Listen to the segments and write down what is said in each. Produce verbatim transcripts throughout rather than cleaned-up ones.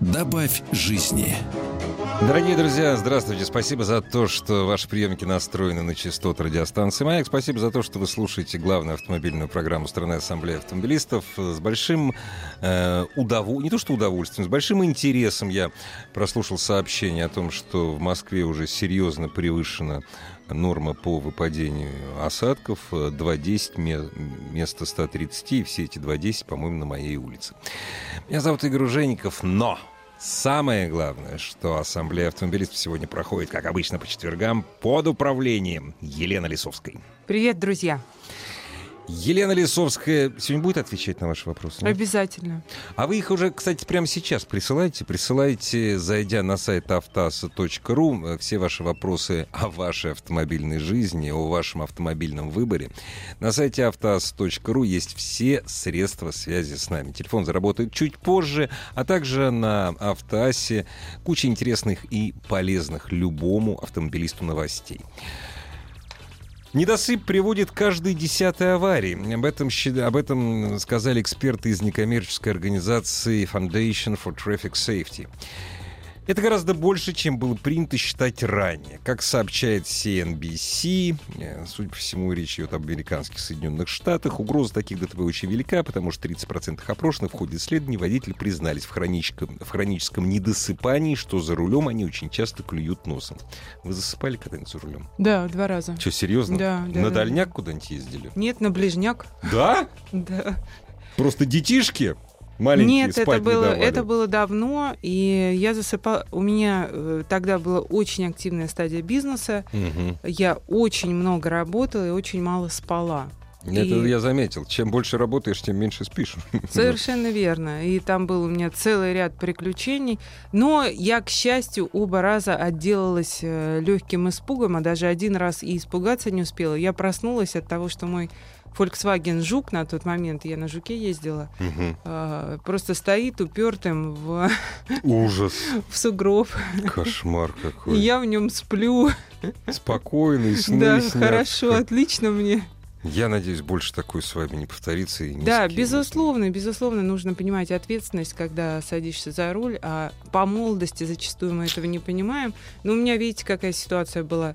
Добавь жизни. Дорогие друзья, здравствуйте. Спасибо за то, что ваши приемники настроены на частоты радиостанции «Маяк». Спасибо за то, что вы слушаете главную автомобильную программу страны Ассамблеи автомобилистов. С большим э, удовольствием, не то что удовольствием, с большим интересом я прослушал сообщение о том, что в Москве уже серьезно превышена норма по выпадению осадков два десять вместо ста тридцати, и все эти два десять, по-моему, на моей улице. Меня зовут Игорь Женников, но... Самое главное, что Ассамблея автомобилистов сегодня проходит, как обычно, по четвергам под управлением Елены Лисовской. Привет, друзья! Елена Лисовская сегодня будет отвечать на ваши вопросы? Нет? Обязательно. А вы их уже, кстати, прямо сейчас присылаете. Присылайте, зайдя на сайт автоаса точка ру, все ваши вопросы о вашей автомобильной жизни, о вашем автомобильном выборе. На сайте автоаса точка ру есть все средства связи с нами. Телефон заработает чуть позже, а также на Автоассе куча интересных и полезных любому автомобилисту новостей. Недосып приводит к каждой десятой аварии. Об этом, об этом сказали эксперты из некоммерческой организации Foundation for Traffic Safety. Это гораздо больше, чем было принято считать ранее. Как сообщает си эн би си, судя по всему, речь идет об американских Соединенных Штатах, угроза таких ДТП очень велика, потому что тридцать процентов опрошенных в ходе исследований водители признались в хроническом, в хроническом недосыпании, что за рулем они очень часто клюют носом. Вы засыпали когда-нибудь за рулем? Да, два раза. Что, серьезно? Да, да. На да, дальняк да. Куда-нибудь ездили? Нет, на ближняк. Да? Да. Просто детишки? Маленькие. Нет, это было, это было давно, и я засыпала. У меня э, тогда была очень активная стадия бизнеса. Угу. Я очень много работала и очень мало спала. Нет, и... это я заметил. Чем больше работаешь, тем меньше спишь. Совершенно верно. И там был у меня целый ряд приключений. Но я, к счастью, оба раза отделалась легким испугом, а даже один раз и испугаться не успела. Я проснулась от того, что мой Volkswagen Жук на тот момент, я на Жуке ездила, угу. э, просто стоит упертым в... Ужас. в сугроб. Кошмар какой. И я в нем сплю. Спокойный, сны Да, снят. Хорошо, отлично мне. Я надеюсь, больше такое с вами не повторится. И да, безусловно, безусловно, нужно понимать ответственность, когда садишься за руль, а по молодости зачастую мы этого не понимаем. Но у меня, видите, какая ситуация была.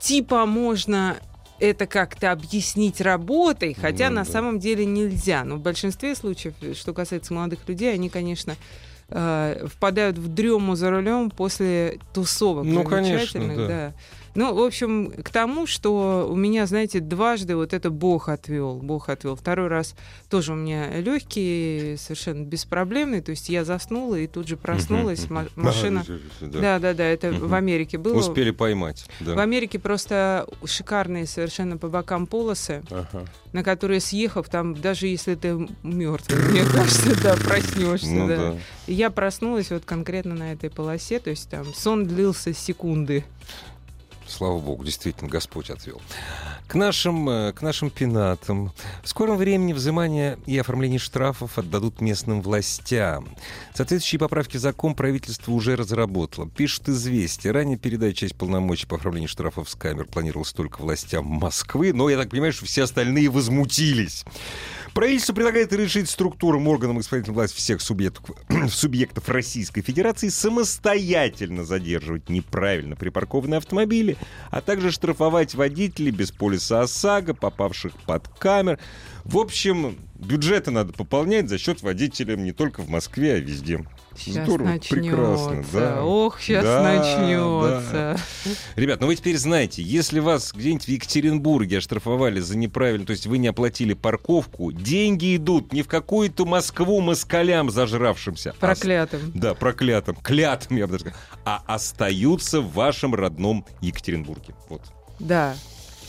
Типа можно... это как-то объяснить работой, хотя ну, на да. самом деле нельзя. Но в большинстве случаев, что касается молодых людей, они, конечно, э, впадают в дрему за рулем после тусовок. Ну, конечно, да. да. Ну, в общем, к тому, что у меня, знаете, дважды вот это Бог отвел, Бог отвел. Второй раз тоже у меня легкий, совершенно беспроблемный. То есть я заснула и тут же проснулась. Машина. Да, да, да, это в Америке было. Успели поймать. Да. В Америке просто шикарные совершенно по бокам полосы, ага. на которые съехав, там даже если ты мертвый, мне кажется, да, проснешься. Ну, да. Да. Я проснулась вот конкретно на этой полосе, то есть там сон длился секунды. Слава богу, действительно, Господь отвел. К нашим, к нашим пенатам. В скором времени взимание и оформление штрафов отдадут местным властям. Соответствующие поправки в закон правительство уже разработало. Пишет «Известия». Ранее передать часть полномочий по оформлению штрафов с камер планировалось только властям Москвы, но я так понимаю, что все остальные возмутились. Правительство предлагает решить структурам, органам исполнительной власти всех субъектов, субъектов Российской Федерации самостоятельно задерживать неправильно припаркованные автомобили, а также штрафовать водителей без полиса ОСАГО, попавших под камеры. В общем, бюджеты надо пополнять за счет водителей не только в Москве, а везде. Сейчас здорово, начнется. Прекрасно, да. Ох, сейчас да, начнется. Да. Ребят, ну вы теперь знаете, если вас где-нибудь в Екатеринбурге оштрафовали за неправильно, то есть вы не оплатили парковку, деньги идут не в какую-то Москву москалям зажравшимся. Проклятым. А, да, проклятым. Клятым, я бы даже сказал. А остаются в вашем родном Екатеринбурге. Вот. Да.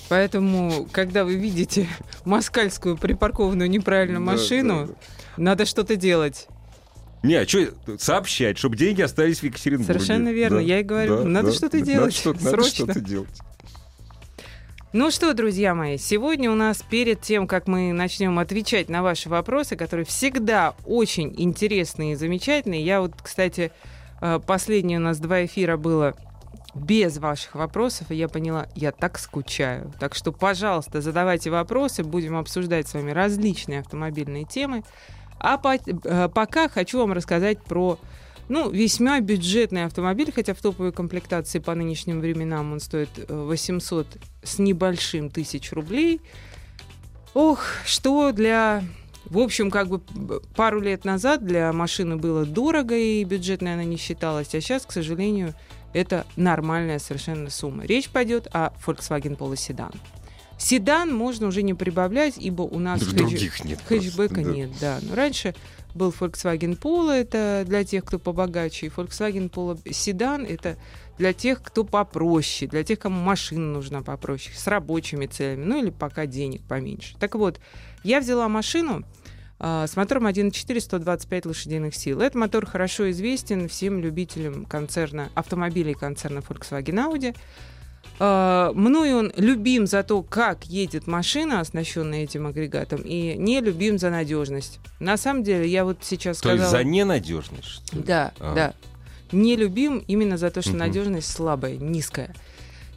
Поэтому, когда вы видите москальскую припаркованную неправильно машину, да, да, да. надо что-то делать. Не, что сообщать, чтобы деньги остались в Екатеринбурге. Совершенно верно. Да, я и говорю, да, надо да, что-то да, делать. Надо что-то, срочно. Надо что-то делать. Ну что, друзья мои, сегодня у нас перед тем, как мы начнем отвечать на ваши вопросы, которые всегда очень интересные и замечательные. Я вот, кстати, последние у нас два эфира было без ваших вопросов, и я поняла, я так скучаю. Так что, пожалуйста, задавайте вопросы, будем обсуждать с вами различные автомобильные темы. А по- пока хочу вам рассказать про... Ну, весьма бюджетный автомобиль, хотя в топовой комплектации по нынешним временам он стоит восемьсот с небольшим тысяч рублей. Ох, что для... В общем, как бы пару лет назад для машины было дорого, и бюджетной она не считалась, а сейчас, к сожалению, это нормальная совершенно сумма. Речь пойдет о Volkswagen Polo седан. Седан можно уже не прибавлять, ибо у нас хэтч... нет хэтчбека просто, да. нет. Да. Но раньше был Volkswagen Polo, это для тех, кто побогаче, и Volkswagen Polo седан — это для тех, кто попроще, для тех, кому машина нужна попроще, с рабочими целями, ну или пока денег поменьше. Так вот, я взяла машину э, с мотором один и четыре, сто двадцать пять лошадиных сил. Этот мотор хорошо известен всем любителям концерна, автомобилей концерна Volkswagen Audi. Uh, мною он любим за то, как едет машина, оснащенная этим агрегатом, и не любим за надежность. На самом деле, я вот сейчас то сказала... То есть за ненадежность, что ли? Да, а. да. Не любим именно за то, что uh-huh. надежность слабая, низкая.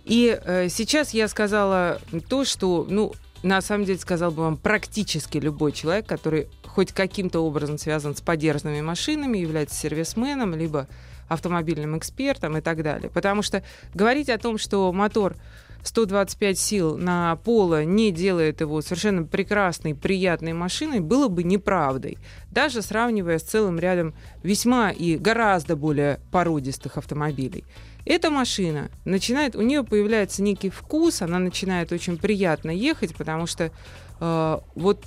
И uh, сейчас я сказала то, что, ну, на самом деле, сказал бы вам практически любой человек, который хоть каким-то образом связан с подержанными машинами, является сервисменом, либо автомобильным экспертом и так далее. Потому что говорить о том, что мотор сто двадцать пять сил на Polo не делает его совершенно прекрасной, приятной машиной, было бы неправдой. Даже сравнивая с целым рядом весьма и гораздо более породистых автомобилей. Эта машина начинает, у нее появляется некий вкус, она начинает очень приятно ехать, потому что э, вот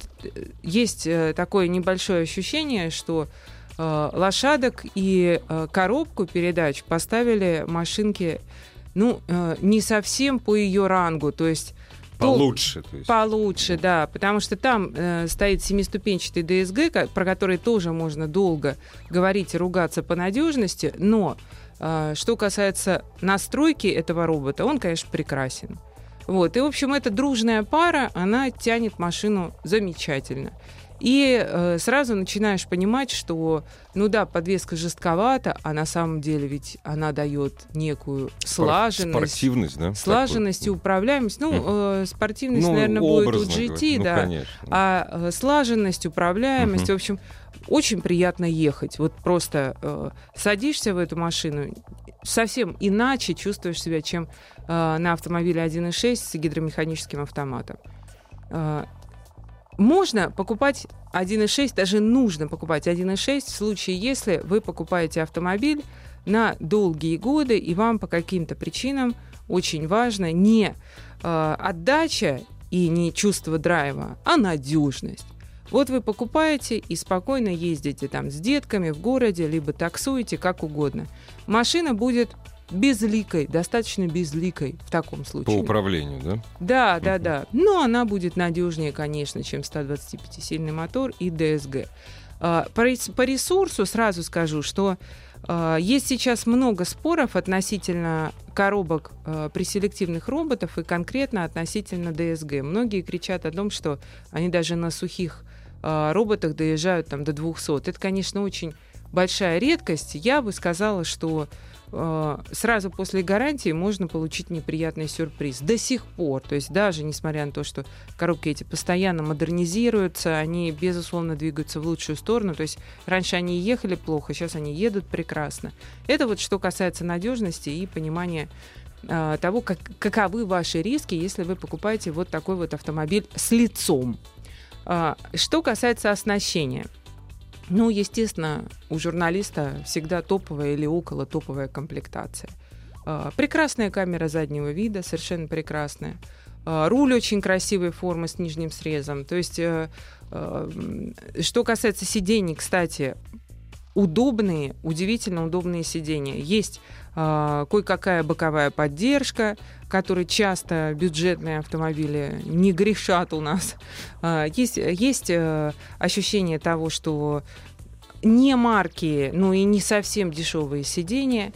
есть такое небольшое ощущение, что э, лошадок и э, коробку передач поставили машинки, ну, э, не совсем по ее рангу, то есть Получше, то есть. Получше, да, потому что там э, стоит семиступенчатый ди эс джи, ко- про который тоже можно долго говорить и ругаться по надежности, но э, что касается настройки этого робота, он, конечно, прекрасен. Вот. И, в общем, эта дружная пара, она тянет машину замечательно. И э, сразу начинаешь понимать, что, ну да, подвеска жестковата, а на самом деле ведь она дает некую слаженность. Спортивность, да? Слаженность такой. И управляемость. Ну, э, спортивность, ну, наверное, будет у джи ти, ну, да. Конечно. А э, слаженность, управляемость, uh-huh. в общем, очень приятно ехать. Вот просто э, садишься в эту машину, совсем иначе чувствуешь себя, чем э, на автомобиле один и шесть с гидромеханическим автоматом. Можно покупать один и шесть, даже нужно покупать один и шесть в случае, если вы покупаете автомобиль на долгие годы, и вам по каким-то причинам очень важно не э, отдача и не чувство драйва, а надежность. Вот вы покупаете и спокойно ездите там с детками в городе, либо таксуете, как угодно. Машина будет безликой, достаточно безликой в таком случае. По управлению, да? Да, да, uh-huh. да. Но она будет надежнее, конечно, чем сто двадцать пять сильный мотор и ди эс джи. По ресурсу сразу скажу, что есть сейчас много споров относительно коробок преселективных роботов и конкретно относительно ди эс джи. Многие кричат о том, что они даже на сухих роботах доезжают там, до двухсот. Это, конечно, очень большая редкость. Я бы сказала, что сразу после гарантии можно получить неприятный сюрприз. До сих пор, то есть даже несмотря на то, что коробки эти постоянно модернизируются, они, безусловно, двигаются в лучшую сторону. То есть раньше они ехали плохо, сейчас они едут прекрасно. Это вот что касается надежности и понимания э, того, как, каковы ваши риски, если вы покупаете вот такой вот автомобиль с лицом. Э, что касается оснащения. Ну, естественно, у журналиста всегда топовая или около топовая комплектация. Прекрасная камера заднего вида, совершенно прекрасная. Руль очень красивой формы с нижним срезом. То есть, что касается сидений, кстати, удобные, удивительно удобные сидения. Есть кое-какая боковая поддержка, которой часто бюджетные автомобили не грешат у нас. Есть, есть ощущение того, что не марки, ну и не совсем дешевые сидения.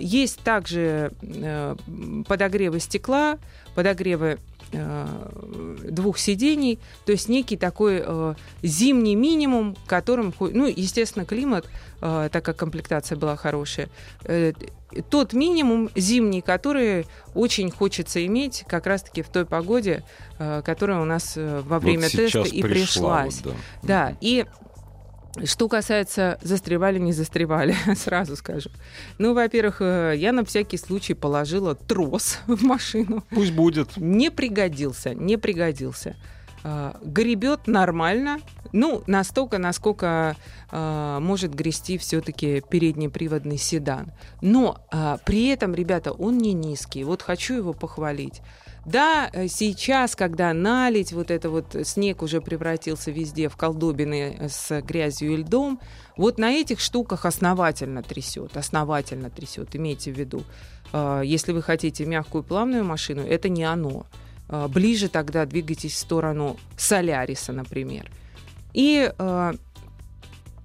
Есть также подогревы стекла, подогревы двух сидений, то есть некий такой э, зимний минимум, которым, ну, естественно, климат, э, так как комплектация была хорошая, э, тот минимум зимний, который очень хочется иметь как раз-таки в той погоде, э, которая у нас во время вот теста и пришла, пришлась. Вот, да. Да, и что касается застревали, не застревали, сразу скажу. Ну, во-первых, я на всякий случай положила трос в машину. Пусть будет. Не пригодился, не пригодился. Гребет нормально, ну, настолько, насколько э, может грести все-таки переднеприводный седан. Но э, при этом, ребята, он не низкий. Вот хочу его похвалить. Да, сейчас, когда наледь, вот это вот снег уже превратился везде в колдобины с грязью и льдом, вот на этих штуках основательно трясет, основательно трясет, имейте в виду. Э, если вы хотите мягкую плавную машину, это не оно. Ближе тогда двигайтесь в сторону Соляриса, например. И э,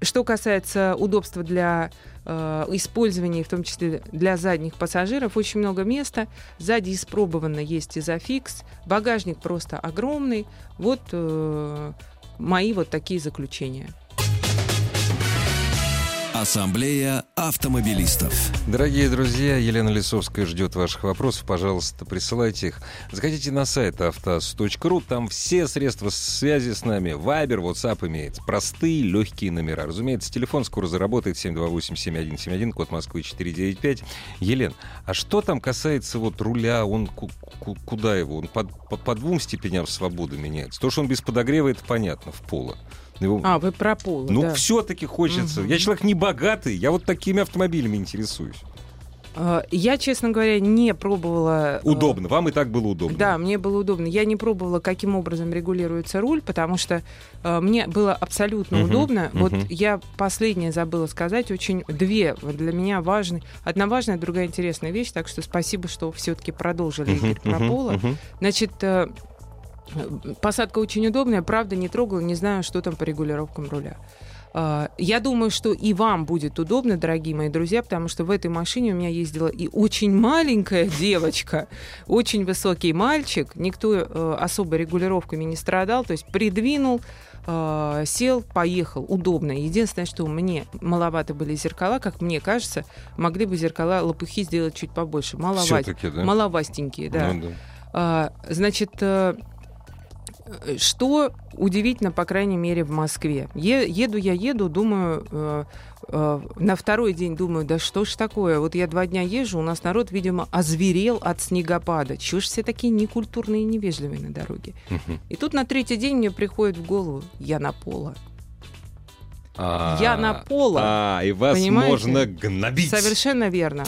что касается удобства для э, использования, в том числе для задних пассажиров, очень много места. Сзади испробованно есть изофикс. Багажник просто огромный. Вот э, мои вот такие заключения. Ассамблея автомобилистов. Дорогие друзья, Елена Лисовская ждет ваших вопросов. Пожалуйста, присылайте их. Заходите на сайт автоаз точка ру. Там все средства связи с нами. Вайбер, WhatsApp имеется. Простые, легкие номера. Разумеется, телефон скоро заработает. семь два восемь семь один семь один, код Москвы четыре девять пять. Елен, а что там касается вот руля? Он к- к- куда его? Он по-, по-, по двум степеням свободы меняется. То, что он без подогрева, это понятно, в поло. Его... А, вы про Polo, ну, да. Все-таки хочется. Угу. Я человек не богатый, я вот такими автомобилями интересуюсь. Я, честно говоря, не пробовала... Удобно, вам и так было удобно. Да, мне было удобно. Я не пробовала, каким образом регулируется руль, потому что мне было абсолютно uh-huh, удобно. Uh-huh. Вот я последнее забыла сказать, очень две для меня важные. Одна важная, другая интересная вещь, так что спасибо, что все-таки продолжили uh-huh, Игорь про Polo. Uh-huh, uh-huh. Значит... Посадка очень удобная, правда, не трогала, не знаю, что там по регулировкам руля. Я думаю, что и вам будет удобно, дорогие мои друзья, потому что в этой машине у меня ездила и очень маленькая девочка, очень высокий мальчик, никто особо регулировками не страдал, то есть придвинул, сел, поехал, удобно. Единственное, что мне маловато были зеркала, как мне кажется, могли бы зеркала лопухи сделать чуть побольше, маловатенькие, да. маловастенькие, да. Ну, да. Значит... Что удивительно, по крайней мере, в Москве. Е- еду я, еду, думаю, э- э- на второй день думаю, да что ж такое, вот я два дня езжу, у нас народ, видимо, озверел от снегопада. Чего ж все такие некультурные и невежливые на дороге? Угу. И тут на третий день мне приходит в голову, я на Polo. А-а-а. Я на Polo. А, и вас понимаете? Можно гнобить. Совершенно верно.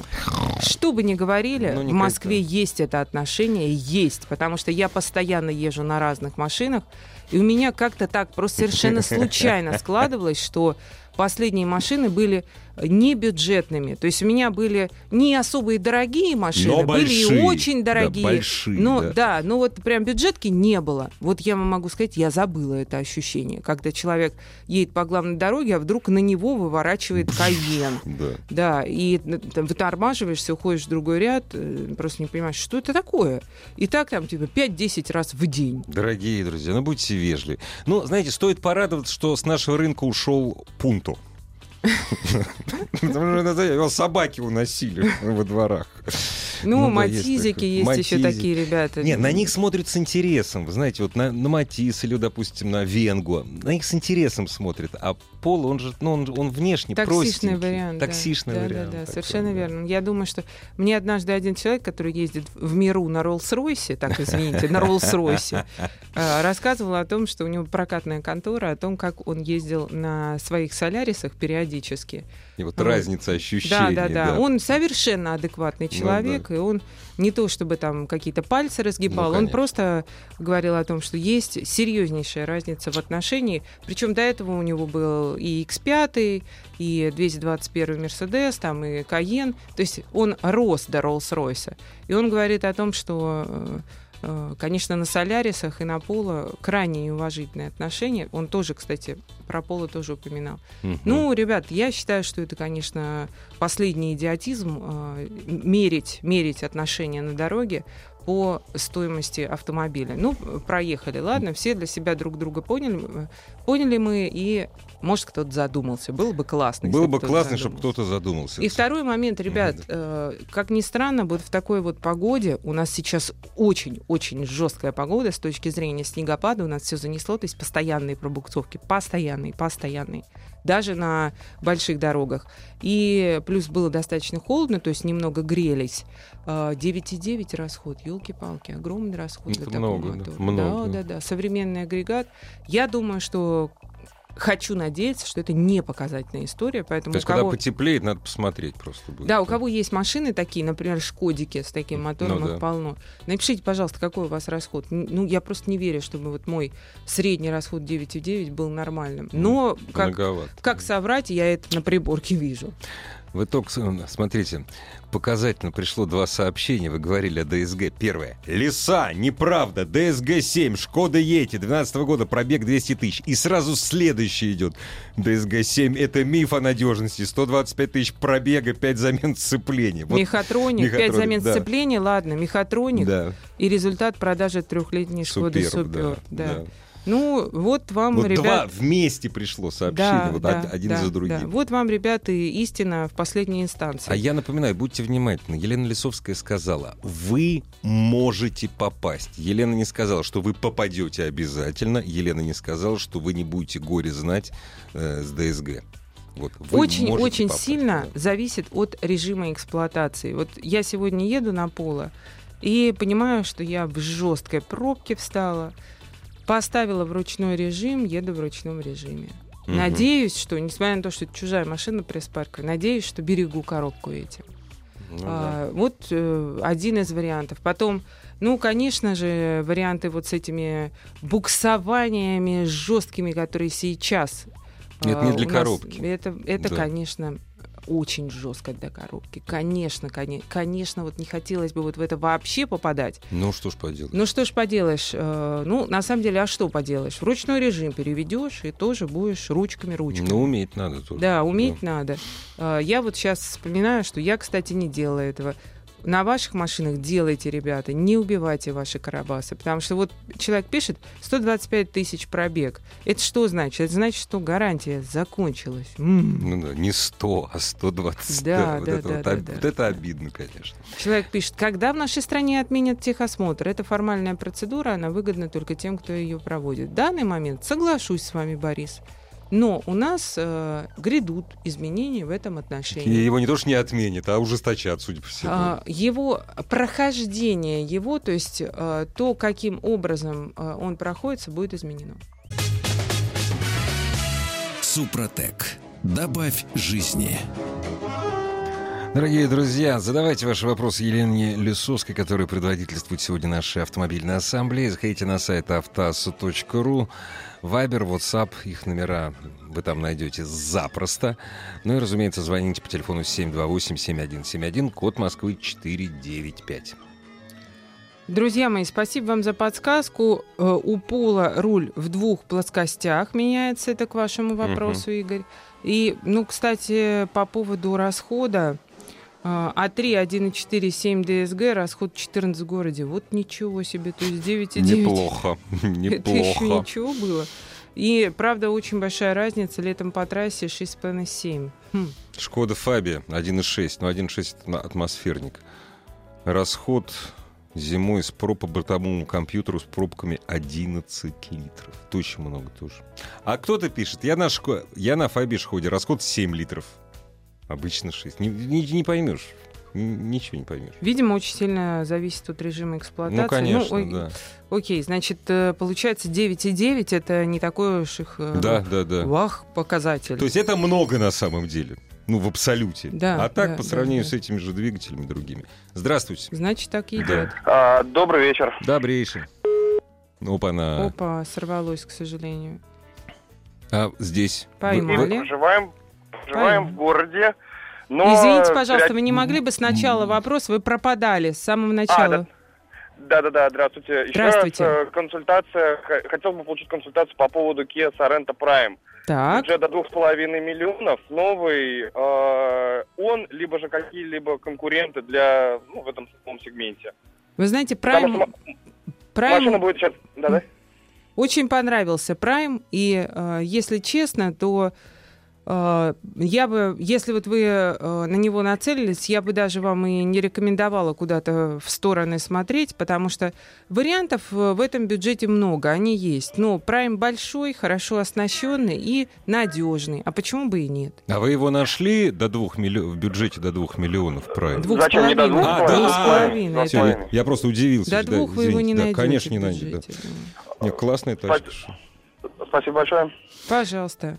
Что бы ни говорили, ну, в Москве есть это отношение, есть, потому что я постоянно езжу на разных машинах, и у меня как-то так просто совершенно случайно складывалось, что последние машины были не бюджетными. То есть у меня были не особые дорогие машины, но были большие, и очень дорогие. Да, большие, но да. да, но вот прям бюджетки не было. Вот я вам могу сказать, я забыла это ощущение, когда человек едет по главной дороге, а вдруг на него выворачивает Кайен. Да. да, и там, вытормаживаешься, уходишь в другой ряд, просто не понимаешь, что это такое. И так там типа пять-десять раз в день. Дорогие друзья, ну будьте вежливы. Ну, знаете, стоит порадоваться, что с нашего рынка ушел пункт. Его собаки уносили во дворах. Ну, матизики есть еще такие ребята. Нет, на них смотрят с интересом. Вы знаете, вот на матиз или, допустим, на венгу. На них с интересом смотрят. А Polo, он же, ну, он внешне простенький. Таксишный вариант. Таксишный вариант. Да, да, совершенно верно. Я думаю, что мне однажды один человек, который ездит в миру на Роллс-Ройсе, так, извините, на Роллс-Ройсе, рассказывал о том, что у него прокатная контора, о том, как он ездил на своих Солярисах периодически. И вот, вот разница ощущений. Да, да, да, да. Он совершенно адекватный человек, ну, да. И он не то чтобы там какие-то пальцы разгибал, ну, он просто говорил о том, что есть серьезнейшая разница в отношении. Причем до этого у него был и икс пять, и двести двадцать один Mercedes, там и Cayenne. То есть он рос до Rolls-Royce. И он говорит о том, что Конечно, на Солярисах и на Поло крайне неуважительные отношения. Он тоже, кстати, про Поло тоже упоминал. Угу. Ну, ребят, я считаю, что это, конечно, последний идиотизм э, мерить, мерить отношения на дороге по стоимости автомобиля. Ну, проехали, ладно, все для себя друг друга поняли, поняли мы, и, может, кто-то задумался. Было бы классно. Было бы классно, чтобы кто-то задумался. И второй момент, ребят, э, как ни странно, вот в такой вот погоде, у нас сейчас очень-очень жесткая погода с точки зрения снегопада, у нас все занесло, то есть постоянные пробуксовки, постоянные, постоянные, даже на больших дорогах. И плюс было достаточно холодно, то есть немного грелись. девять и девять расход, елки-палки, огромный расход. Это для много, такого мотора. Да, много. Да, да, да, современный агрегат. Я думаю, что хочу надеяться, что это не показательная история. Поэтому то есть, у кого... когда потеплеет, надо посмотреть просто будет. Да, у кого есть машины такие, например, шкодики с таким мотором, ну, их да. полно. Напишите, пожалуйста, какой у вас расход. Ну, я просто не верю, чтобы вот мой средний расход девять и девять был нормальным. Но как, как соврать, я это на приборке вижу. В итог, смотрите, показательно пришло два сообщения. Вы говорили о ДСГ. Первое. Лиса, неправда. ДСГ семь, Шкода Йети, двенадцатого года, пробег двести тысяч. И сразу следующий идет. ДСГ семь — это миф о надежности. сто двадцать пять тысяч пробега, пять замен сцепления. Вот. Мехатроник, мехатроник, пять замен да. сцепления, ладно, мехатроник. Да. И результат продажи трехлетней Шкоды Супер. Да. Ну, вот вам, вот ребята... Два вместе пришло сообщение, да, вот да, один да, за другим. Да. Вот вам, ребята, истина в последней инстанции. А я напоминаю, будьте внимательны. Елена Лисовская сказала, вы можете попасть. Елена не сказала, что вы попадете обязательно. Елена не сказала, что вы не будете горе знать э, с ДСГ. Очень-очень вот, очень сильно да. зависит от режима эксплуатации. Вот я сегодня еду на Поло и понимаю, что я в жесткой пробке встала. Поставила в ручной режим, еду в ручном режиме. Угу. Надеюсь, что, несмотря на то, что это чужая машина пресс-парковая, надеюсь, что берегу коробку этим. Ну, да. а, вот э, один из вариантов. Потом, ну, конечно же, варианты вот с этими буксованиями жесткими, которые сейчас... Это а, не для коробки. Это, это да. конечно... очень жестко для коробки. Конечно, кон- конечно, вот не хотелось бы вот в это вообще попадать. Ну, что ж поделаешь. Ну, что ж поделаешь. Э- ну, на самом деле, а что поделаешь? В ручной режим переведешь и тоже будешь ручками-ручками. Ну, уметь надо тоже. Да, уметь да. надо. Э- я вот сейчас вспоминаю, что я, кстати, не делала этого. На ваших машинах делайте, ребята, не убивайте ваши карабасы, потому что вот человек пишет сто двадцать пять тысяч пробег. Это что значит? Это значит, что гарантия закончилась. М-м. Ну да, не сто, а сто двадцать. Да, да, вот да, это, да, вот, да, об... да, вот это да. обидно, конечно. Человек пишет, когда в нашей стране отменят техосмотр? Это формальная процедура, она выгодна только тем, кто ее проводит. В данный момент соглашусь с вами, Борис. Но у нас э, грядут изменения в этом отношении. И его не то что не отменят, а ужесточат, судя по всему. А, его прохождение, его, то есть э, то, каким образом э, он проходится, будет изменено. Супротек. Добавь жизни. Дорогие друзья, задавайте ваши вопросы Елене Лисовской, которая предводительствует сегодня нашей автомобильной ассамблее. Заходите на сайт автоаса точка ру. Вайбер, WhatsApp, их номера вы там найдете запросто. Ну и, разумеется, звоните по телефону семь два восемь семь один семь один, код Москвы четыре девять пять. Друзья мои, спасибо вам за подсказку. У Пола руль в двух плоскостях меняется, это к вашему вопросу, uh-huh. Игорь. И, ну, кстати, по поводу расхода. а три, один и четыре, семь ДСГ, расход четырнадцать в городе. Вот ничего себе, то есть девять и девять. Неплохо, неплохо. Это еще ничего было. И, правда, очень большая разница. Летом по трассе шесть целых пять десятых — семь. Хм. Шкода Фабия один и шесть. Ну, один и шесть — это атмосферник. Расход зимой с проб по бортовому компьютеру с пробками одиннадцать литров. То еще много тоже. А кто-то пишет, я на, шко... я на Фабии Шкоде, расход семь литров. Обычно шесть. Не, не, не поймешь. Ничего не поймешь. Видимо, очень сильно зависит от режима эксплуатации. Ну, конечно, ну, о- да. Окей, значит, получается девять и девять это не такой уж их да, да, да. вах показатель. То есть это много на самом деле. Ну, в абсолюте. Да, а так, да, по сравнению да, да. с этими же двигателями другими. Здравствуйте. Значит, так и идет. Да. А, добрый вечер. Добрейший. Опа-на. Опа, сорвалось, к сожалению. А здесь? Поймали. Мы проживаем... Живаем в городе, но... Извините, пожалуйста, вы не могли бы сначала вопрос? Вы пропадали с самого начала. А, да. Да-да-да, здравствуйте. Еще здравствуйте. Раз, консультация, хотел бы получить консультацию по поводу Kia Sorento Prime. Так. Бюджет до двух с половиной миллионов, новый, э, он, либо же какие-либо конкуренты для, ну, в этом самом сегменте. Вы знаете, Prime... Prime... Машина будет сейчас... Да-да. Очень понравился Prime, и, э, если честно, то... Я бы, если вот вы на него нацелились, я бы даже вам и не рекомендовала куда-то в стороны смотреть, потому что вариантов в этом бюджете много, они есть. Но Prime большой, хорошо оснащенный и надежный. А почему бы и нет? А вы его нашли до двух миллион... в бюджете до двух миллионов Prime? Двух с половиной. А, двух с половиной. Это... Я просто удивился. До двух да, вы извините, его не да, найдете. Конечно, не найдете. Да. Нет, классная тачка. Спасибо большое. Пожалуйста.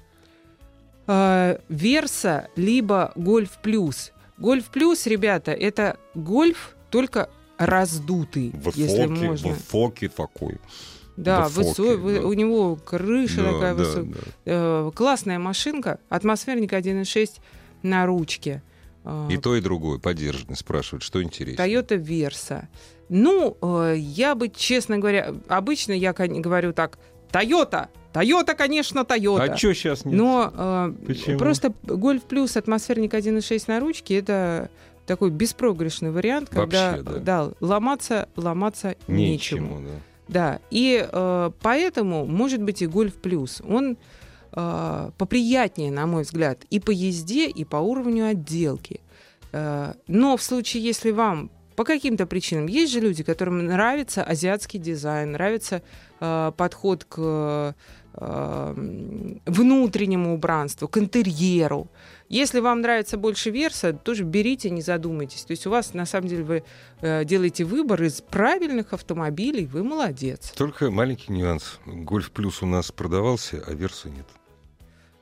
Верса, либо Golf Plus. Golf Plus, ребята, это гольф только раздутый, в если фоке, можно. В фоке такой. Да, высокий, высо... да. У него крыша да, такая да, высокая. Да. Классная машинка, атмосферник один и шесть на ручке. И то, и другое поддержанный, спрашивают, что интересно. Toyota Versa. Ну, я бы, честно говоря, обычно я говорю так, Toyota! Toyota, конечно, Toyota. А что сейчас нет? Но э, просто Golf Plus, атмосферник один и шесть на ручке, это такой беспроигрышный вариант, когда вообще, да. Да, ломаться, ломаться нечему. нечему да. Да. И э, поэтому, может быть, и Golf Plus. Он э, поприятнее, на мой взгляд, и по езде, и по уровню отделки. Э, но в случае, если вам по каким-то причинам. Есть же люди, которым нравится азиатский дизайн, нравится э, подход к э, внутреннему убранству, к интерьеру. Если вам нравится больше Верса, тоже берите, не задумайтесь. То есть у вас, на самом деле, вы э, делаете выбор из правильных автомобилей, вы молодец. Только маленький нюанс. Гольф Плюс у нас продавался, а Верса нет.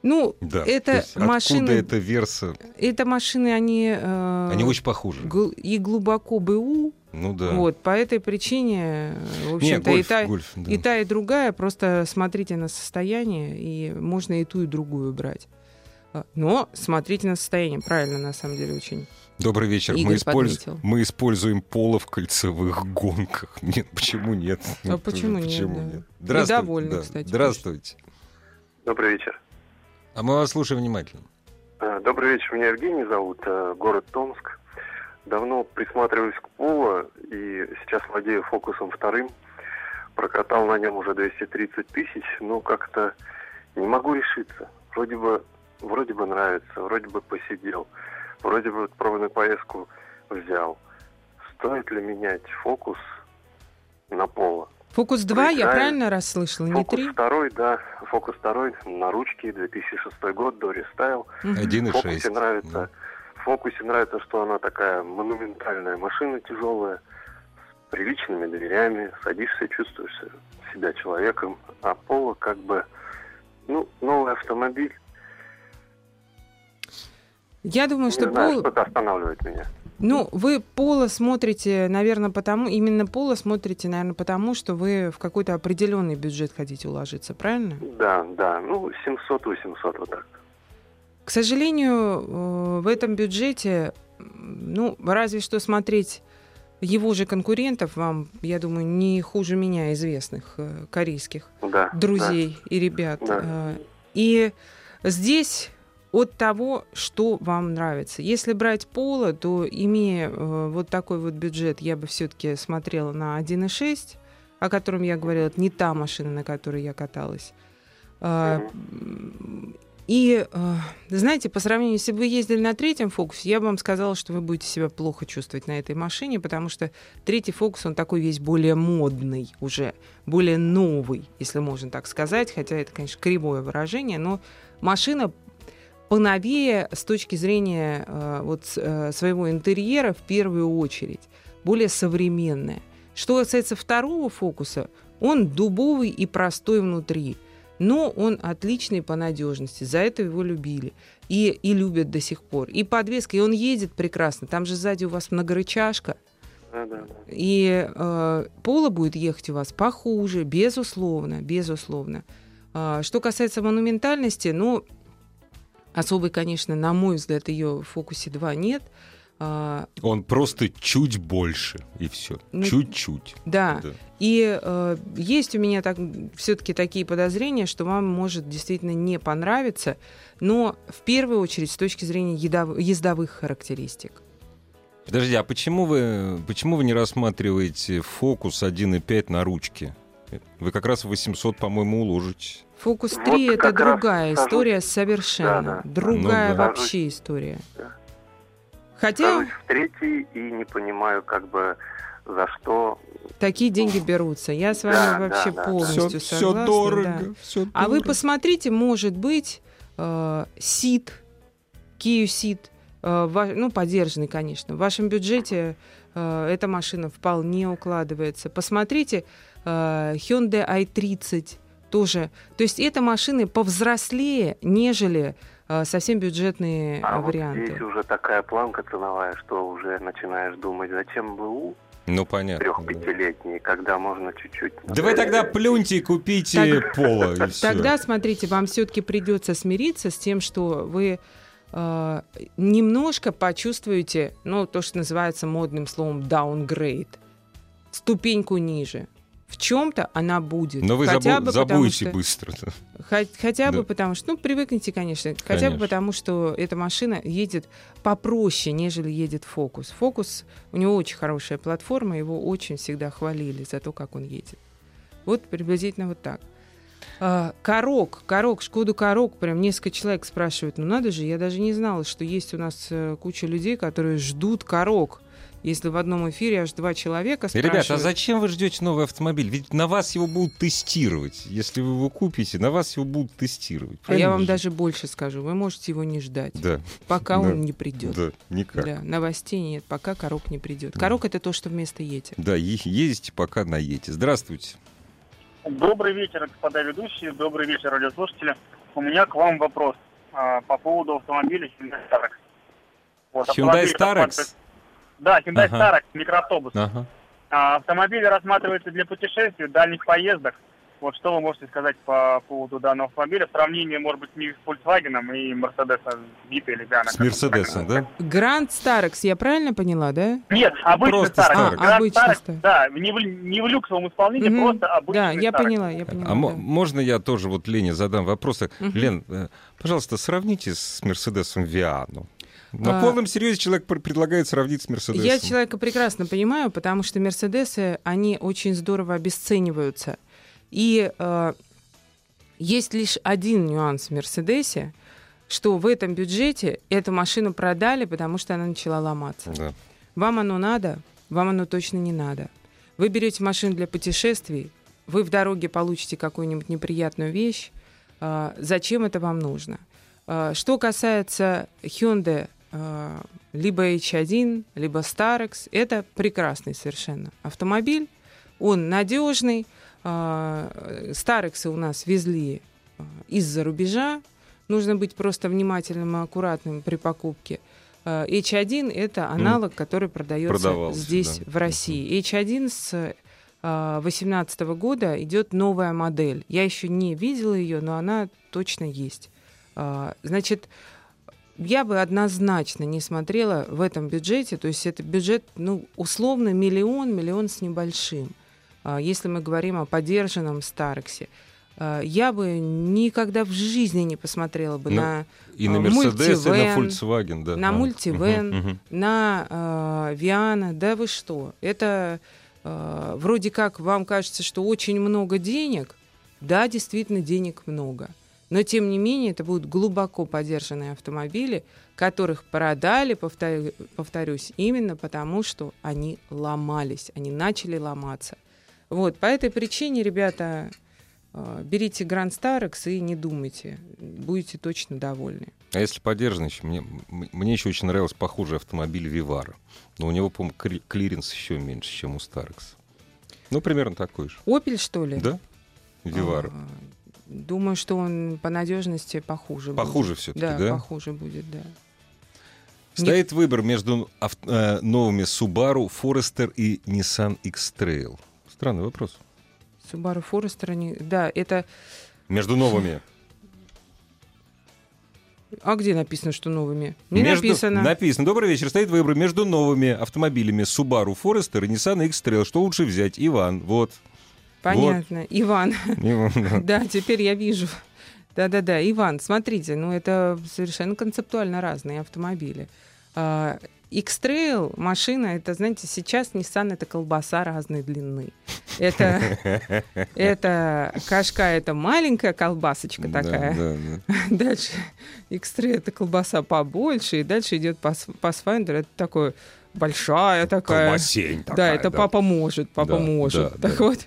Ну, да, это машины, откуда это Верса? Это машины, они... Э, они очень похожи. Гл- и глубоко БУ. Ну да. Вот, по этой причине, в общем-то, Не, гольф, и, та, гольф, да. и та, и другая. Просто смотрите на состояние, и можно и ту, и другую брать. Но смотрите на состояние. Правильно, на самом деле, очень... Добрый вечер. Мы, использ... Мы используем Polo в кольцевых гонках. Нет, почему нет? А почему, почему нет? Да. нет? Недовольны, да. кстати. Здравствуйте. Добрый вечер. А мы вас слушаем внимательно. Добрый вечер, меня Евгений зовут, город Томск. Давно присматриваюсь к Polo и сейчас владею фокусом вторым. Прокатал на нем уже двести тридцать тысяч, но как-то не могу решиться. Вроде бы, вроде бы нравится, вроде бы посидел, вроде бы пробную поездку взял. Стоит ли менять фокус на Polo? Фокус два, я правильно расслышала, не три? Фокус два, да. Фокус два на ручке, две тысячи шестой год, дорестайл. один и шесть. Фокусе нравится, да. Фокусе нравится, что она такая монументальная машина, тяжелая, с приличными дверями. Садишься, чувствуешь себя человеком. А Polo как бы, ну, новый автомобиль. Я думаю, не что... Знаю, Polo... что-то останавливает меня. Ну, вы Polo смотрите, наверное, потому... Именно Polo смотрите, наверное, потому, что вы в какой-то определенный бюджет хотите уложиться, правильно? Да, да. Ну, семьсот-восемьсот, вот так. К сожалению, в этом бюджете, ну, разве что смотреть его же конкурентов, вам, я думаю, не хуже меня известных корейских да, друзей да. и ребят. Да. И здесь... от того, что вам нравится. Если брать Polo, то, имея э, вот такой вот бюджет, я бы все-таки смотрела на один и шесть, о котором я говорила, это не та машина, на которой я каталась. Э, и, э, знаете, по сравнению, если бы вы ездили на третьем фокусе, я бы вам сказала, что вы будете себя плохо чувствовать на этой машине, потому что третий фокус, он такой весь более модный уже, более новый, если можно так сказать, хотя это, конечно, кривое выражение, но машина поновее с точки зрения э, вот, э, своего интерьера в первую очередь, более современная. Что касается второго фокуса, он дубовый и простой внутри, но он отличный по надежности, за это его любили и, и любят до сих пор. И подвеска, и он едет прекрасно, там же сзади у вас многорычажка, и э, Polo будет ехать у вас похуже, безусловно, безусловно. Э, что касается монументальности, ну... Особой, конечно, на мой взгляд, ее в фокусе два нет. Он просто чуть больше, и все. Ну, чуть-чуть. Да. да. И э, есть у меня так, все-таки такие подозрения, что вам может действительно не понравиться, но в первую очередь с точки зрения едов- ездовых характеристик. Подожди, а почему вы, почему вы не рассматриваете фокус один и пять на ручке? Вы как раз восемьсот, по-моему, уложите. Фокус три вот — это другая раз, история скажу. совершенно. Да, да. Другая ну, да. вообще история. Да. Хотя... Второй, в третий, и не понимаю, как бы, за что... Такие деньги берутся. Я с вами да, вообще да, да, полностью да. согласна. Все дорого, да. все дорого. А вы посмотрите, может быть, Ceed, Kia Ceed, ну, подержанный, конечно. В вашем бюджете эта машина вполне укладывается. Посмотрите Hyundai ай тридцать тоже. То есть это машины повзрослее, нежели... совсем бюджетные а варианты. А вот здесь уже такая планка ценовая, что уже начинаешь думать, зачем БУ? Ну, понятно. Трех-пятилетний, когда можно чуть-чуть... Да вы тогда плюньте и купите так... Поло, и все. Тогда, смотрите, вам все-таки придется смириться с тем, что вы э, немножко почувствуете, ну, то, что называется модным словом «downgrade», ступеньку ниже. В чем-то она будет. Но вы хотя забу- бы забудете что... быстро. Хотя, хотя да. бы потому что... Ну, привыкните, конечно. Хотя конечно. бы потому, что эта машина едет попроще, нежели едет «Фокус». «Фокус», у него очень хорошая платформа, его очень всегда хвалили за то, как он едет. Вот приблизительно вот так. Карок, Карок, Шкоду Карок, прям несколько человек спрашивают. Ну, надо же, я даже не знала, что есть у нас куча людей, которые ждут Карок. Если в одном эфире аж два человека спрашивают... Ребята, а зачем вы ждете новый автомобиль? Ведь на вас его будут тестировать. Если вы его купите, на вас его будут тестировать. А я вам же? даже больше скажу. Вы можете его не ждать. Да. Пока да. он не придет. Да, никак. Да. Новостей нет, пока Карок не придет. Карок — это то, что вместо Йети. Да, е- ездите пока на Йети. Здравствуйте. Добрый вечер, господа ведущие. Добрый вечер, радиослушатели. У меня к вам вопрос а, по поводу автомобиля Hyundai Starex. Вот, Hyundai Starex? Да, Hyundai Starex, ага. микроавтобус. Ага. А, автомобиль рассматривается для путешествий, дальних поездок. Вот что вы можете сказать по поводу данного автомобиля в сравнении, может быть, не с Volkswagen и Mercedes Vito или Viano. С Mercedes, да? Grand Starex, я правильно поняла, да? Нет, обычный Starex. А, Grand обычный Starex, Starex. Да, не в, не в люксовом исполнении, mm-hmm. просто обычный Starex. Да, я Starex. поняла, я поняла. А да. м- можно я тоже вот Лене задам вопросы? Mm-hmm. Лен, пожалуйста, сравните с Mercedes Viano. На а... полном серьезе человек предлагает сравнить с Мерседесом. Я человека прекрасно понимаю, потому что Мерседесы, они очень здорово обесцениваются. И э, есть лишь один нюанс в Мерседесе, что в этом бюджете эту машину продали, потому что она начала ломаться. Да. Вам оно надо, вам оно точно не надо. Вы берете машину для путешествий, вы в дороге получите какую-нибудь неприятную вещь. Э, зачем это вам нужно? Э, что касается Hyundai, либо эйч один, либо Starex. Это прекрасный совершенно автомобиль. Он надежный. Старексы у нас везли из-за рубежа. Нужно быть просто внимательным и аккуратным при покупке. эйч один — это аналог, ну, который продается здесь, да. в России. эйч один с две тысячи восемнадцатого года идет новая модель. Я еще не видела ее, но она точно есть. Значит, я бы однозначно не смотрела в этом бюджете. То есть это бюджет, ну, условно, миллион, миллион с небольшим. Если мы говорим о подержанном Старексе, я бы никогда в жизни не посмотрела бы ну, на и на Мерседес, и на Volkswagen, да. На Мультивен, угу, угу. на Виана. Да вы что? Это вроде как вам кажется, что очень много денег. Да, действительно, денег много. Но, тем не менее, это будут глубоко подержанные автомобили, которых продали, повторю, повторюсь, именно потому, что они ломались, они начали ломаться. Вот, по этой причине, ребята, берите Grand Starex и не думайте, будете точно довольны. А если подержанный, мне, мне еще очень нравился похожий автомобиль Vivaro, но у него, по-моему, клиренс еще меньше, чем у Starex. Ну, примерно такой же. Opel, что ли? Да, Vivaro. А-а-а. Думаю, что он по надежности похуже, похуже будет. Все-таки, да, да? Похуже будет, да. Стоит Нет. выбор между авто, э, новыми Subaru Forester и Nissan X-Trail. Странный вопрос. Subaru Forester, не... да, это... Между новыми. А где написано, что новыми? Не между... написано. Написано. Добрый вечер. Стоит выбор между новыми автомобилями Subaru Forester и Nissan X-Trail. Что лучше взять? Иван. Вот. Понятно. Вот. Иван. Да, теперь я вижу. Да-да-да. Иван, смотрите, ну это совершенно концептуально разные автомобили. X-Trail машина, это, знаете, сейчас Nissan — это колбаса разной длины. Это, это кашка, это маленькая колбасочка такая. Да, да, да. Дальше X-Trail — это колбаса побольше, и дальше идет Pathfinder, это такой большая такая. Колбасень такая. Да, это да. Папа может, папа да, может. Да, так да. Вот.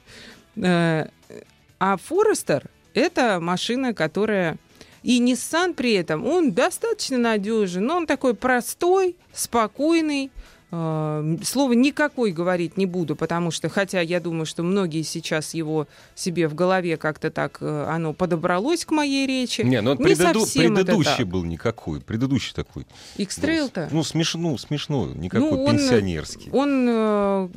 А Forester — это машина, которая... И Nissan при этом, он достаточно надежен, но он такой простой, спокойный. Э, слово «никакой» говорить не буду, потому что, хотя я думаю, что многие сейчас его себе в голове как-то так, э, оно подобралось к моей речи. Не, но не преду... предыдущий был никакой, предыдущий такой. X-Trail-то? Ну, ну, смешно, смешно, никакой, ну, он, пенсионерский. Он э,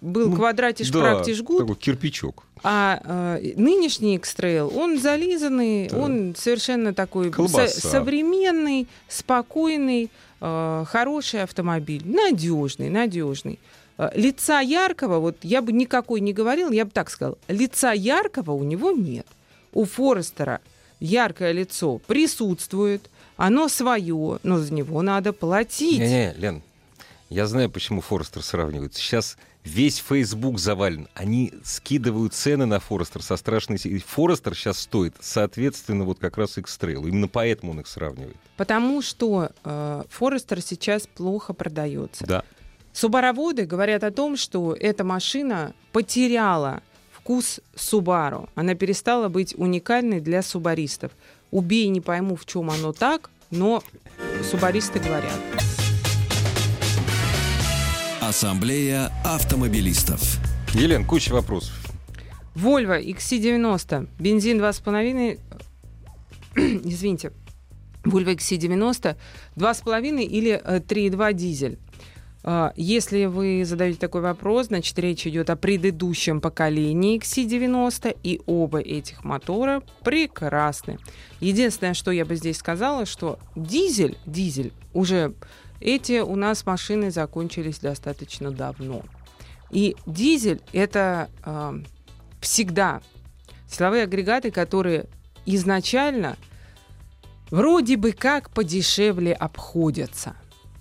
был ну, квадратиш, да, практиш гуд. Такой кирпичок. А э, нынешний X-Trail, он зализанный, да. Он совершенно такой со- современный, спокойный, э, хороший автомобиль, надежный, надежный. Э, лица яркого, вот я бы никакой не говорил, я бы так сказал, лица яркого у него нет. У Форестера яркое лицо присутствует, оно свое, но за него надо платить. Не-не, Лен, я знаю, почему Форестер сравнивается. Сейчас весь Facebook завален. Они скидывают цены на Forester со страшной силой. Forester сейчас стоит, соответственно, вот как раз X-Trail. Именно поэтому он их сравнивает. Потому что э, Forester сейчас плохо продается. Да. Субароводы говорят о том, что эта машина потеряла вкус Subaru. Она перестала быть уникальной для субаристов. Убей, не пойму, в чем оно так, но субаристы говорят. Ассамблея автомобилистов. Елена, куча вопросов. Volvo икс си девяносто. Бензин два с половиной... Извините. Volvo икс си девяносто. два с половиной или три и два дизель. Если вы задаете такой вопрос, значит, речь идет о предыдущем поколении икс си девяносто, и оба этих мотора прекрасны. Единственное, что я бы здесь сказала, что дизель, дизель уже... Эти у нас машины закончились достаточно давно. И дизель — это э, всегда силовые агрегаты, которые изначально вроде бы как подешевле обходятся.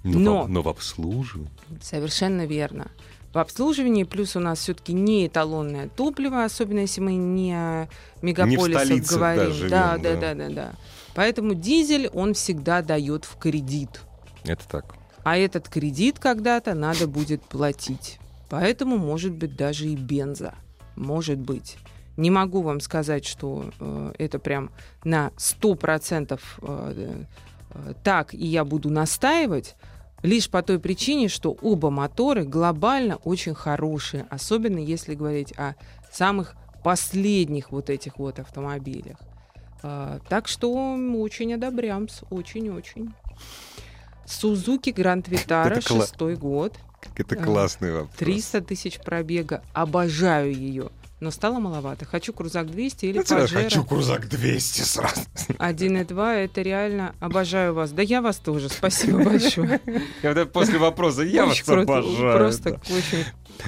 Но, но, но в обслуживании. Совершенно верно. В обслуживании, плюс у нас все-таки не эталонное топливо, особенно если мы не о мегаполисах не говорим. Да, живем, да, да, да, да, да. Поэтому дизель он всегда дает в кредит. Это так. А этот кредит когда-то надо будет платить. Поэтому, может быть, даже и бенза. Может быть. Не могу вам сказать, что э, это прям на сто процентов э, э, так, и я буду настаивать. Лишь по той причине, что оба мотора глобально очень хорошие. Особенно, если говорить о самых последних вот этих вот автомобилях. Э, так что очень одобрям. Очень-очень. Suzuki Grand Vitara, шестой год. Это классный вопрос. триста тысяч пробега. Обожаю ее. Но стало маловато. Хочу крузак двести или Pajero. Хочу крузак двести сразу. один и два, это реально обожаю вас. Да я вас тоже, спасибо большое. После вопроса я вас обожаю. Просто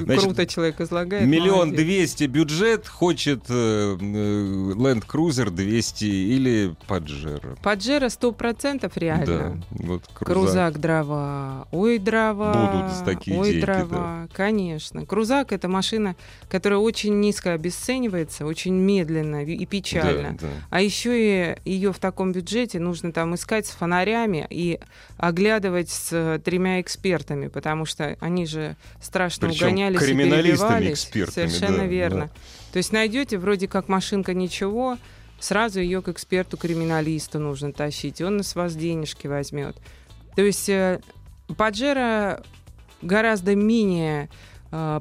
очень круто человек излагает. Миллион двести бюджет, хочет Land Cruiser двести или Pajero. Pajero сто процентов реально. Крузак дрова. Ой, дрова. Будут за такие деньги. Ой, дрова. Конечно. Крузак — это машина, которая очень низкая, обесценивается, очень медленно и печально. Да, да. А еще и ее в таком бюджете нужно там искать с фонарями и оглядывать с тремя экспертами, потому что они же страшно Причем угонялись и перебивались. Совершенно да, верно. Да. То есть найдете вроде как машинка ничего, сразу ее к эксперту-криминалисту нужно тащить, и он с вас денежки возьмет. То есть Pajero гораздо менее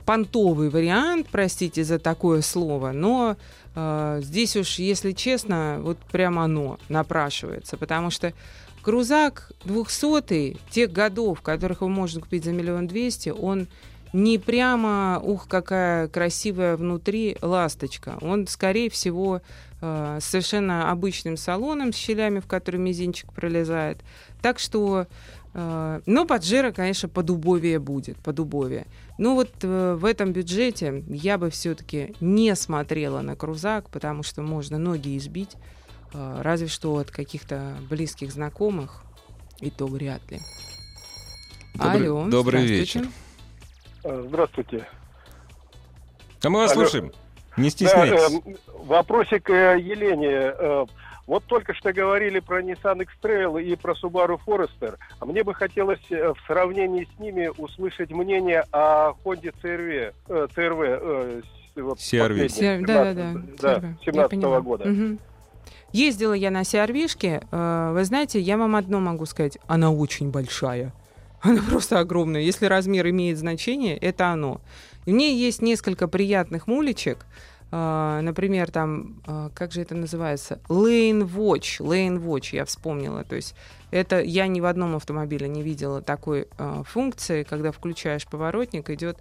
понтовый вариант, простите за такое слово, но э, здесь уж, если честно, вот прямо оно напрашивается, потому что крузак двухсотый тех годов, которых вы можете купить за миллион двести, он не прямо, ух, какая красивая внутри ласточка. Он, скорее всего, э, совершенно обычным салоном с щелями, в которые мизинчик пролезает. Так что, э, но Pajero, конечно, подубовее будет, подубовее. Но вот э, в этом бюджете я бы все-таки не смотрела на крузак, потому что можно ноги избить, э, разве что от каких-то близких знакомых, и то вряд ли. Добрый, Алло, добрый вечер. Здравствуйте. А мы вас Алло. слушаем. Не стесняйтесь. Да, э, вопросик э, Елене. Э, вот только что говорили про Nissan X-Trail и про Subaru Forester. А мне бы хотелось э, в сравнении с ними услышать мнение о Honda си ар ви. Э, си ар ви. Э, си ар ви. Да, да, да. семнадцатого года. Угу. Ездила я на си ар ви-шке. Э, вы знаете, я вам одно могу сказать. Она очень большая. Она просто огромная. Если размер имеет значение, это оно. И в ней есть несколько приятных мулечек. Э, например, там, э, как же это называется? Lane Watch. Lane Watch, я вспомнила. То есть это я ни в одном автомобиле не видела такой э, функции, когда включаешь поворотник, идет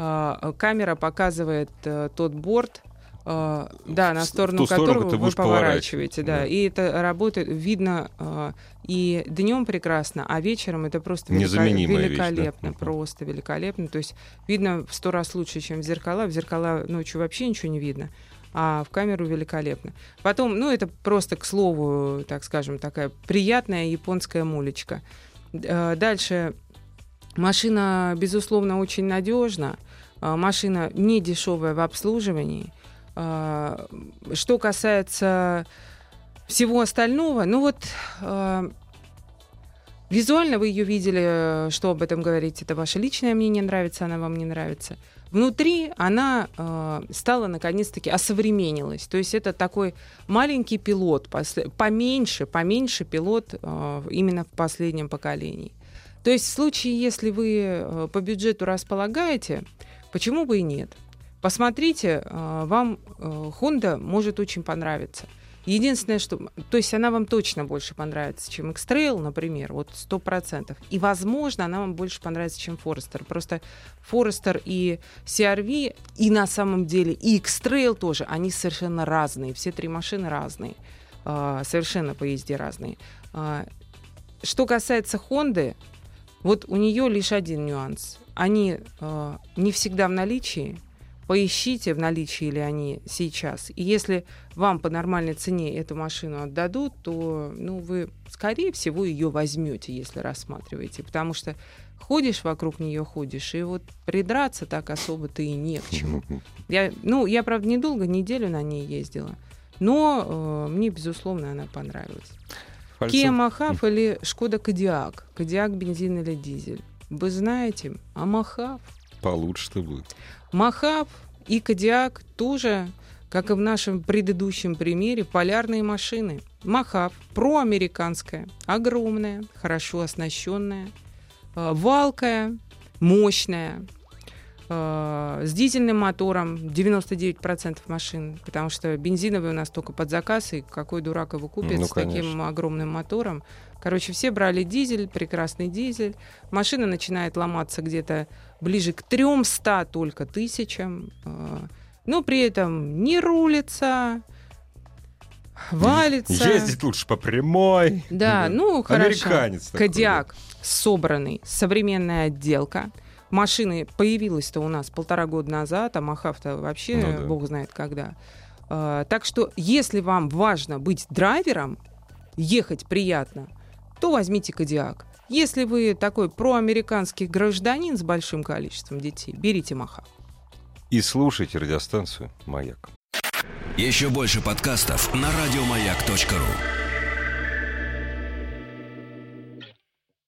э, камера, показывает э, тот борт, э, да, на сторону которого вы поворачиваете. Да. Да. И это работает, видно... Э, И днем прекрасно, а вечером это просто велика... великолепно, вещь, да? Просто великолепно. То есть видно в сто раз лучше, чем в зеркала. В зеркала ночью вообще ничего не видно, а в камеру великолепно. Потом, ну это просто, к слову, так скажем, такая приятная японская мулечка. Дальше машина, безусловно, очень надежна. Машина не дешевая в обслуживании. Что касается всего остального, ну вот э, визуально вы ее видели, что об этом говорить, это ваше личное мнение, нравится она вам, не нравится. Внутри она э, стала, наконец-таки, осовременилась. То есть это такой маленький пилот, после, поменьше, поменьше пилот э, именно в последнем поколении. То есть в случае, если вы э, по бюджету располагаете, почему бы и нет? Посмотрите, э, вам э, Honda может очень понравиться. Единственное, что... То есть она вам точно больше понравится, чем X-Trail, например, вот сто процентов. И, возможно, она вам больше понравится, чем Forester. Просто Forester и си ар ви, и на самом деле и X-Trail тоже, они совершенно разные. Все три машины разные. А, совершенно по езде разные. А, что касается Honda, вот у нее лишь один нюанс. Они а, не всегда в наличии. Поищите, в наличии ли они сейчас. И если вам по нормальной цене эту машину отдадут, то ну, вы, скорее всего, ее возьмете, если рассматриваете. Потому что ходишь вокруг нее, ходишь, и вот придраться так особо-то и не к чему. Я, ну, я, правда, недолго, неделю на ней ездила. Но э, мне, безусловно, она понравилась. Фальцов. Kia Mohave или Skoda Kodiaq? Kodiaq бензин или дизель? Вы знаете, а Mohave? Получше-то будет. Mohave и Kodiaq тоже, как и в нашем предыдущем примере, полярные машины. Mohave проамериканская, огромная, хорошо оснащенная, валкая, мощная, с дизельным мотором девяносто девять процентов машин, потому что бензиновые у нас только под заказ, и какой дурак его купит ну, с таким огромным мотором. Короче, все брали дизель, прекрасный дизель. Машина начинает ломаться где-то ближе к трёмстам только тысячам, но при этом не рулится, валится. Ездить лучше по прямой. Да, ну хорошо. Американец. Kodiaq собранный, современная отделка. Машины появилась-то у нас полтора года назад, а Mohave-то вообще ну, да. бог знает когда. А, так что, если вам важно быть драйвером, ехать приятно, то возьмите Kodiaq. Если вы такой проамериканский гражданин с большим количеством детей, берите Mohave. И слушайте радиостанцию «Маяк». Еще больше подкастов на радиомаяк точка ру.